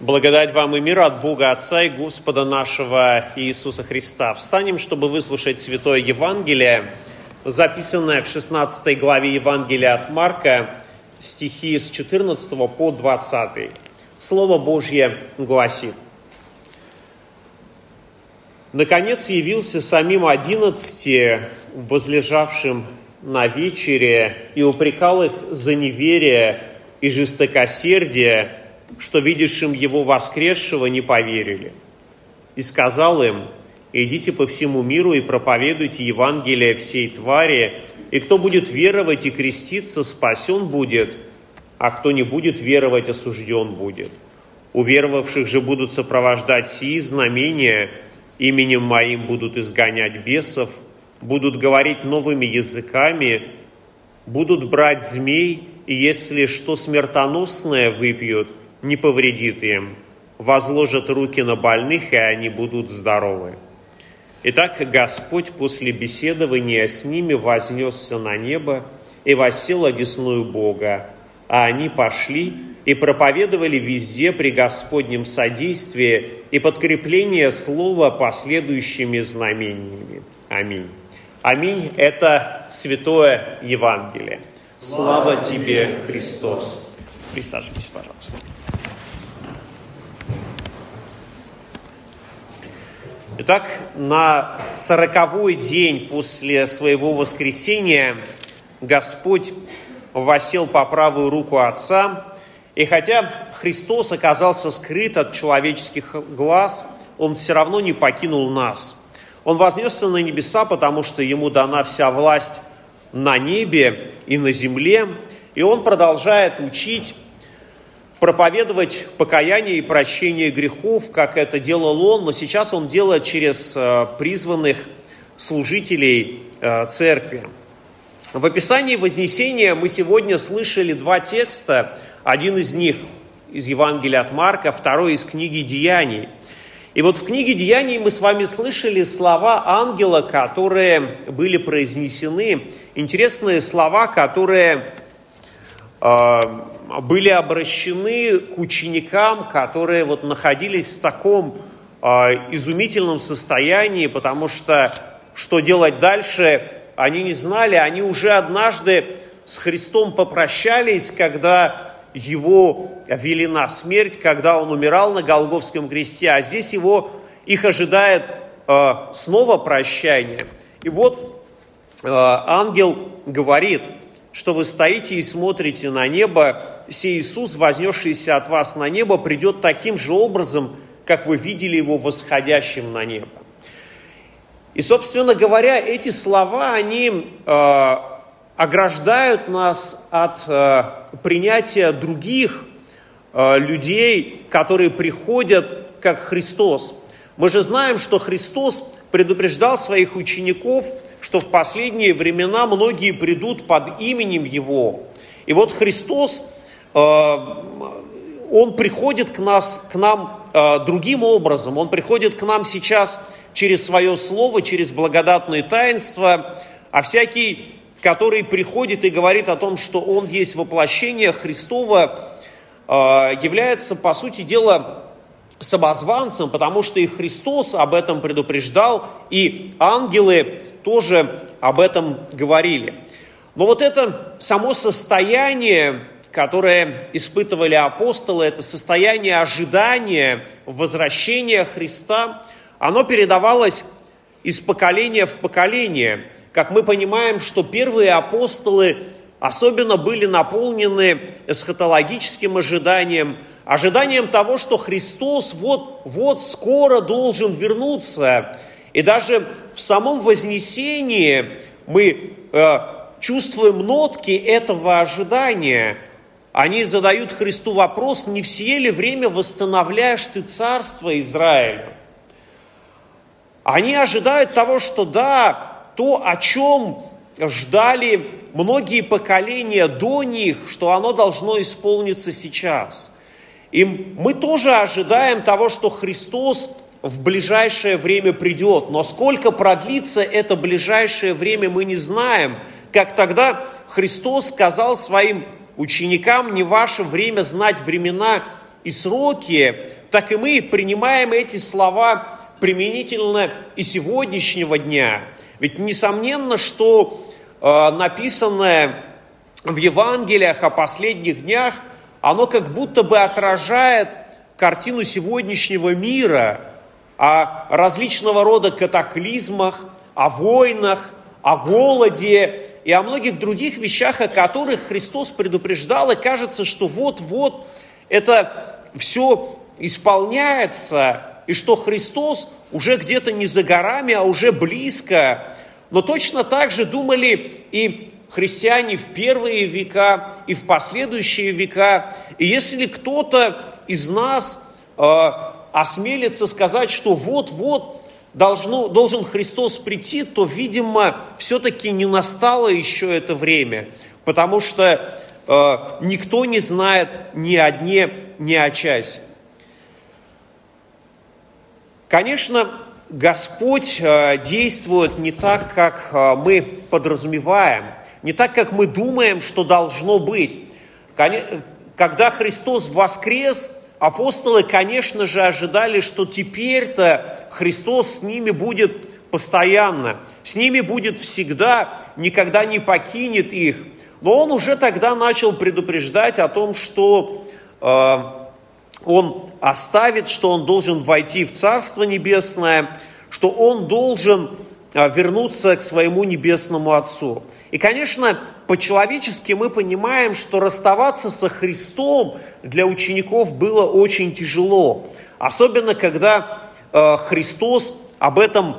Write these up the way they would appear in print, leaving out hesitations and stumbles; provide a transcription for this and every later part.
Благодать вам и мир от Бога Отца и Господа нашего Иисуса Христа. Встанем, чтобы выслушать Святое Евангелие, записанное в 16 главе Евангелия от Марка, стихи с 14 по 20. Слово Божье гласит. Наконец явился самим 11 возлежавшим на вечере и упрекал их за неверие и жестокосердие, что видевшим его воскресшего не поверили. И сказал им: идите по всему миру и проповедуйте Евангелие всей твари, и кто будет веровать и креститься, спасен будет, а кто не будет веровать, осужден будет. Уверовавших же будут сопровождать сии знамения, именем моим будут изгонять бесов, будут говорить новыми языками, будут брать змей, и если что смертоносное выпьют, не повредит им, возложат руки на больных, и они будут здоровы. Итак, Господь после беседования с ними вознесся на небо и воссел одесную Бога, а они пошли и проповедовали везде при Господнем содействии и подкрепление слова последующими знамениями. Аминь. Аминь – это Святое Евангелие. Слава тебе, Христос! Присаживайтесь, пожалуйста. Итак, на 40-й день после своего воскресения Господь воссел по правую руку Отца, и хотя Христос оказался скрыт от человеческих глаз, Он все равно не покинул нас. Он вознесся на небеса, потому что Ему дана вся власть на небе и на земле, и Он продолжает учить, проповедовать покаяние и прощение грехов, как это делал он, но сейчас он делает через призванных служителей церкви. В описании Вознесения мы сегодня слышали два текста, один из них из Евангелия от Марка, второй из книги Деяний. И вот в книге Деяний мы с вами слышали слова ангела, которые были произнесены, интересные слова, которые были обращены к ученикам, которые вот находились в таком изумительном состоянии, потому что что делать дальше, они не знали. Они уже однажды с Христом попрощались, когда его вели на смерть, когда он умирал на Голгофском кресте, а здесь их ожидает снова прощание. И вот ангел говорит, что вы стоите и смотрите на небо, сей Иисус, вознесшийся от вас на небо, придет таким же образом, как вы видели его восходящим на небо. И, собственно говоря, эти слова, они ограждают нас от принятия других людей, которые приходят как Христос. Мы же знаем, что Христос предупреждал своих учеников, что в последние времена многие придут под именем Его. И вот Христос, Он приходит к нам другим образом. Он приходит к нам сейчас через свое слово, через благодатные таинства. А всякий, который приходит и говорит о том, что Он есть воплощение Христова, является, по сути дела, самозванцем, потому что и Христос об этом предупреждал, и ангелы тоже об этом говорили. Но вот это само состояние, которое испытывали апостолы, это состояние ожидания возвращения Христа, оно передавалось из поколения в поколение. Как мы понимаем, что первые апостолы особенно были наполнены эсхатологическим ожиданием того, что Христос вот-вот скоро должен вернуться. И даже в самом Вознесении мы чувствуем нотки этого ожидания. Они задают Христу вопрос: не все ли время восстановляешь ты царство Израиля? Они ожидают того, что да, то, о чем ждали многие поколения до них, что оно должно исполниться сейчас. И мы тоже ожидаем того, что Христос в ближайшее время придет. Но сколько продлится это ближайшее время, мы не знаем. Как тогда Христос сказал своим ученикам: не ваше время знать времена и сроки, так и мы принимаем эти слова применительно и сегодняшнего дня. Ведь несомненно, что написанное в Евангелиях о последних днях, оно как будто бы отражает картину сегодняшнего мира, о различного рода катаклизмах, о войнах, о голоде и о многих других вещах, о которых Христос предупреждал, и кажется, что вот-вот это все исполняется, и что Христос уже где-то не за горами, а уже близко. Но точно так же думали и христиане в первые века, и в последующие века. И если кто-то из нас осмелится сказать, что вот-вот должен Христос прийти, то, видимо, все-таки не настало еще это время, потому что никто не знает ни о дне, ни о часе. Конечно, Господь действует не так, как мы подразумеваем, не так, как мы думаем, что должно быть. Когда Христос воскрес, апостолы, конечно же, ожидали, что теперь-то Христос с ними будет постоянно, с ними будет всегда, никогда не покинет их. Но он уже тогда начал предупреждать о том, что он оставит, что он должен войти в Царство Небесное, что он должен вернуться к своему Небесному Отцу. И, конечно, по-человечески мы понимаем, что расставаться со Христом для учеников было очень тяжело. Особенно, когда Христос об этом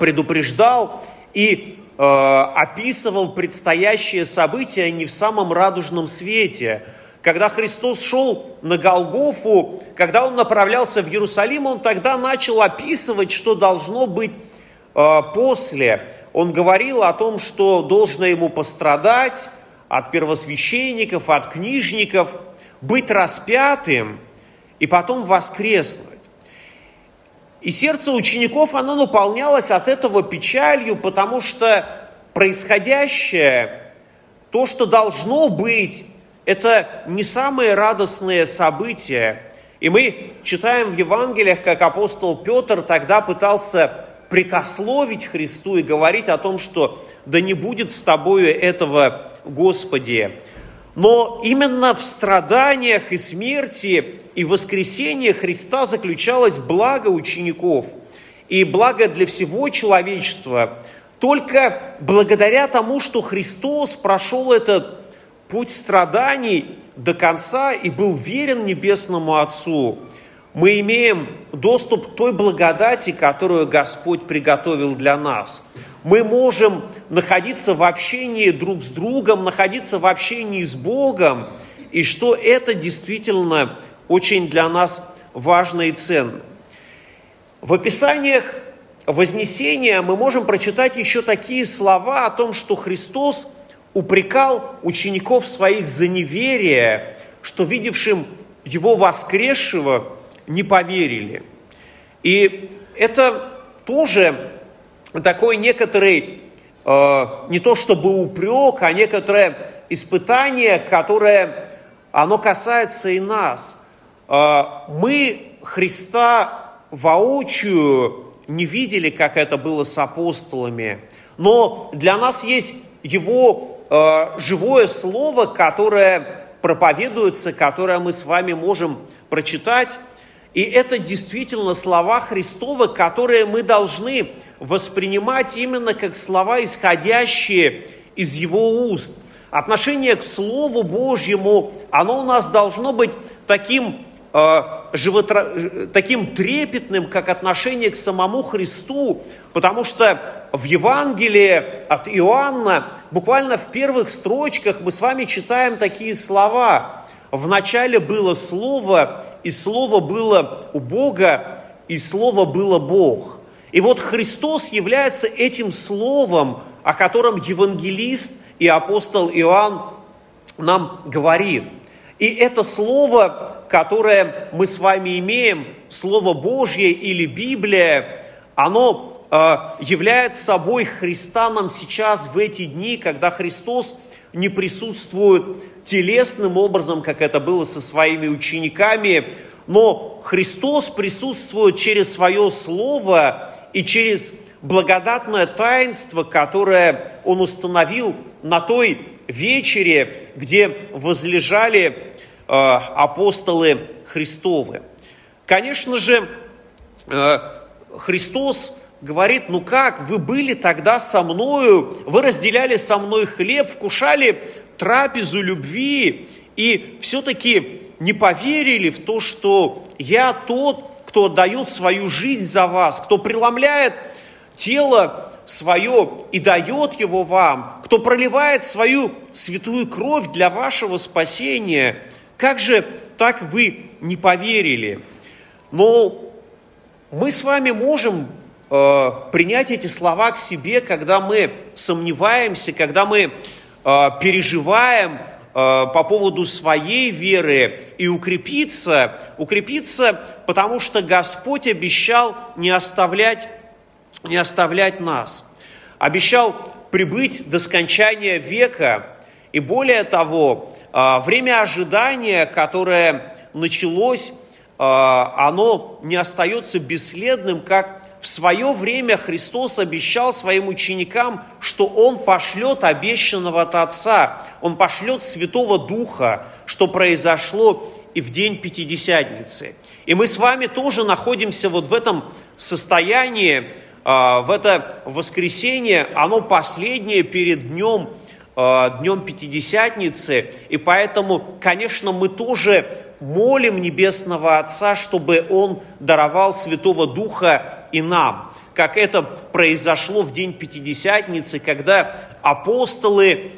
предупреждал и описывал предстоящие события не в самом радужном свете. Когда Христос шел на Голгофу, когда он направлялся в Иерусалим, он тогда начал описывать, что должно быть после. Он говорил о том, что должно ему пострадать от первосвященников, от книжников, быть распятым и потом воскреснуть. И сердце учеников, оно наполнялось от этого печалью, потому что происходящее, то, что должно быть, это не самые радостные события. И мы читаем в Евангелиях, как апостол Петр тогда пытался прикословить Христу и говорить о том, что «да не будет с тобою этого, Господи». Но именно в страданиях и смерти и воскресении Христа заключалось благо учеников и благо для всего человечества. Только благодаря тому, что Христос прошел этот путь страданий до конца и был верен Небесному Отцу, мы имеем доступ к той благодати, которую Господь приготовил для нас. Мы можем находиться в общении друг с другом, находиться в общении с Богом, и что это действительно очень для нас важно и ценно. В описаниях Вознесения мы можем прочитать еще такие слова о том, что Христос упрекал учеников своих за неверие, что видевшим его воскресшего не поверили. И это тоже такой некоторый, не то чтобы упрек, а некоторое испытание, которое, оно касается и нас. Мы Христа воочию не видели, как это было с апостолами, но для нас есть его живое слово, которое проповедуется, которое мы с вами можем прочитать. И это действительно слова Христовы, которые мы должны воспринимать именно как слова, исходящие из Его уст. Отношение к Слову Божьему, оно у нас должно быть таким, таким трепетным, как отношение к самому Христу, потому что в Евангелии от Иоанна буквально в первых строчках мы с вами читаем такие слова: «Вначале было Слово, и Слово было у Бога, и Слово было Бог». И вот Христос является этим Словом, о котором евангелист и апостол Иоанн нам говорит. И это Слово, которое мы с вами имеем, Слово Божье или Библия, оно являет собой Христа нам сейчас в эти дни, когда Христос не присутствуют телесным образом, как это было со своими учениками, но Христос присутствует через свое слово и через благодатное таинство, которое Он установил на той вечере, где возлежали апостолы Христовы. Конечно же, Христос говорит: ну как, вы были тогда со мною, вы разделяли со мной хлеб, вкушали трапезу любви и все-таки не поверили в то, что я тот, кто отдает свою жизнь за вас, кто преломляет тело свое и дает его вам, кто проливает свою святую кровь для вашего спасения. Как же так вы не поверили? Но мы с вами можем принять эти слова к себе, когда мы сомневаемся, когда мы переживаем по поводу своей веры, и укрепиться, потому что Господь обещал не оставлять нас, обещал прибыть до скончания века, и более того, время ожидания, которое началось, оно не остается бесследным, как в свое время Христос обещал своим ученикам, что Он пошлет обещанного от Отца, Он пошлет Святого Духа, что произошло и в день Пятидесятницы. И мы с вами тоже находимся вот в этом состоянии, в это воскресенье, оно последнее перед днем Пятидесятницы, и поэтому, конечно, мы тоже молим Небесного Отца, чтобы Он даровал Святого Духа и нам, как это произошло в день Пятидесятницы, когда апостолы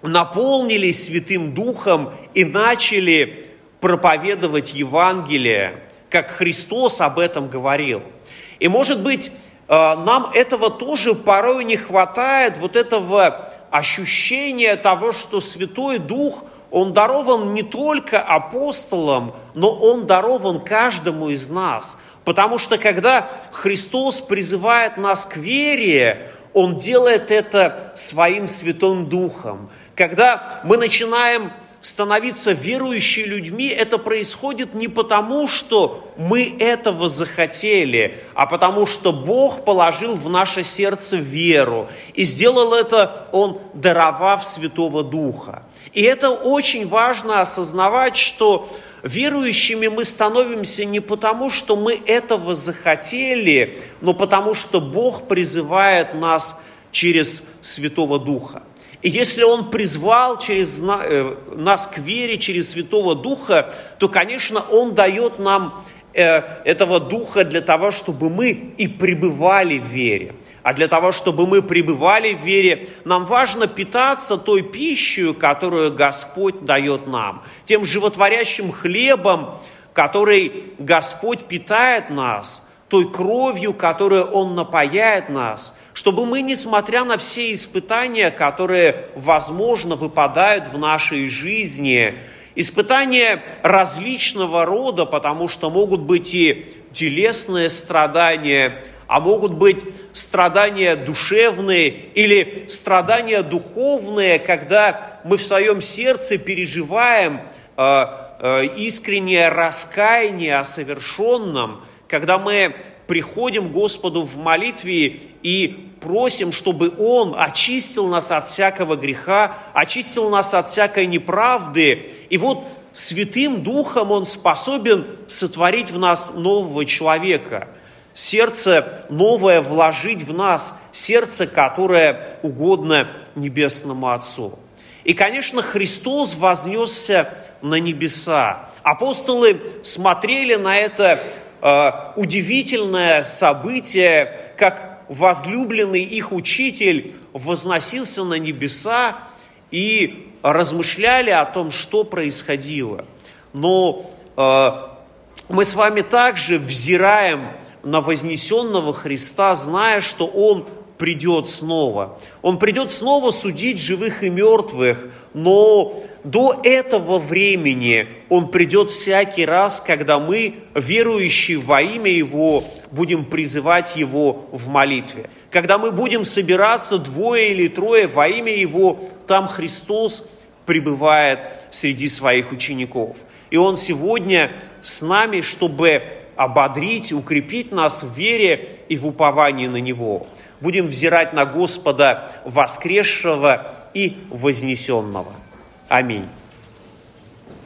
наполнились Святым Духом и начали проповедовать Евангелие, как Христос об этом говорил. И, может быть, нам этого тоже порой не хватает, вот этого ощущения того, что Святой Дух, Он дарован не только апостолам, но Он дарован каждому из нас. Потому что когда Христос призывает нас к вере, Он делает это своим Святым Духом. Когда мы начинаем становиться верующими людьми, это происходит не потому, что мы этого захотели, а потому что Бог положил в наше сердце веру. И сделал это Он, даровав Святого Духа. И это очень важно осознавать, что верующими мы становимся не потому, что мы этого захотели, но потому, что Бог призывает нас через Святого Духа. И если Он призвал через нас к вере, через Святого Духа, то, конечно, Он дает нам этого Духа для того, чтобы мы и пребывали в вере. А для того, чтобы мы пребывали в вере, нам важно питаться той пищей, которую Господь дает нам, тем животворящим хлебом, который Господь питает нас, той кровью, которую Он напояет нас, чтобы мы, несмотря на все испытания, которые, возможно, выпадают в нашей жизни, испытания различного рода, потому что могут быть и телесные страдания, а могут быть страдания душевные или страдания духовные, когда мы в своем сердце переживаем искреннее раскаяние о совершенном, когда мы приходим к Господу в молитве и просим, чтобы Он очистил нас от всякого греха, очистил нас от всякой неправды. И вот Святым Духом Он способен сотворить в нас нового человека. Сердце новое вложить в нас, сердце, которое угодно Небесному Отцу. И, конечно, Христос вознесся на небеса. Апостолы смотрели на это удивительное событие, как возлюбленный их учитель возносился на небеса, и размышляли о том, что происходило. Но мы с вами также взираем на вознесенного Христа, зная, что Он придет снова. Он придет снова судить живых и мертвых, но до этого времени Он придет всякий раз, когда мы, верующие во имя Его, будем призывать Его в молитве. Когда мы будем собираться двое или трое во имя Его, там Христос пребывает среди Своих учеников. И Он сегодня с нами, чтобы ободрить, укрепить нас в вере и в уповании на Него. Будем взирать на Господа воскресшего и вознесенного. Аминь.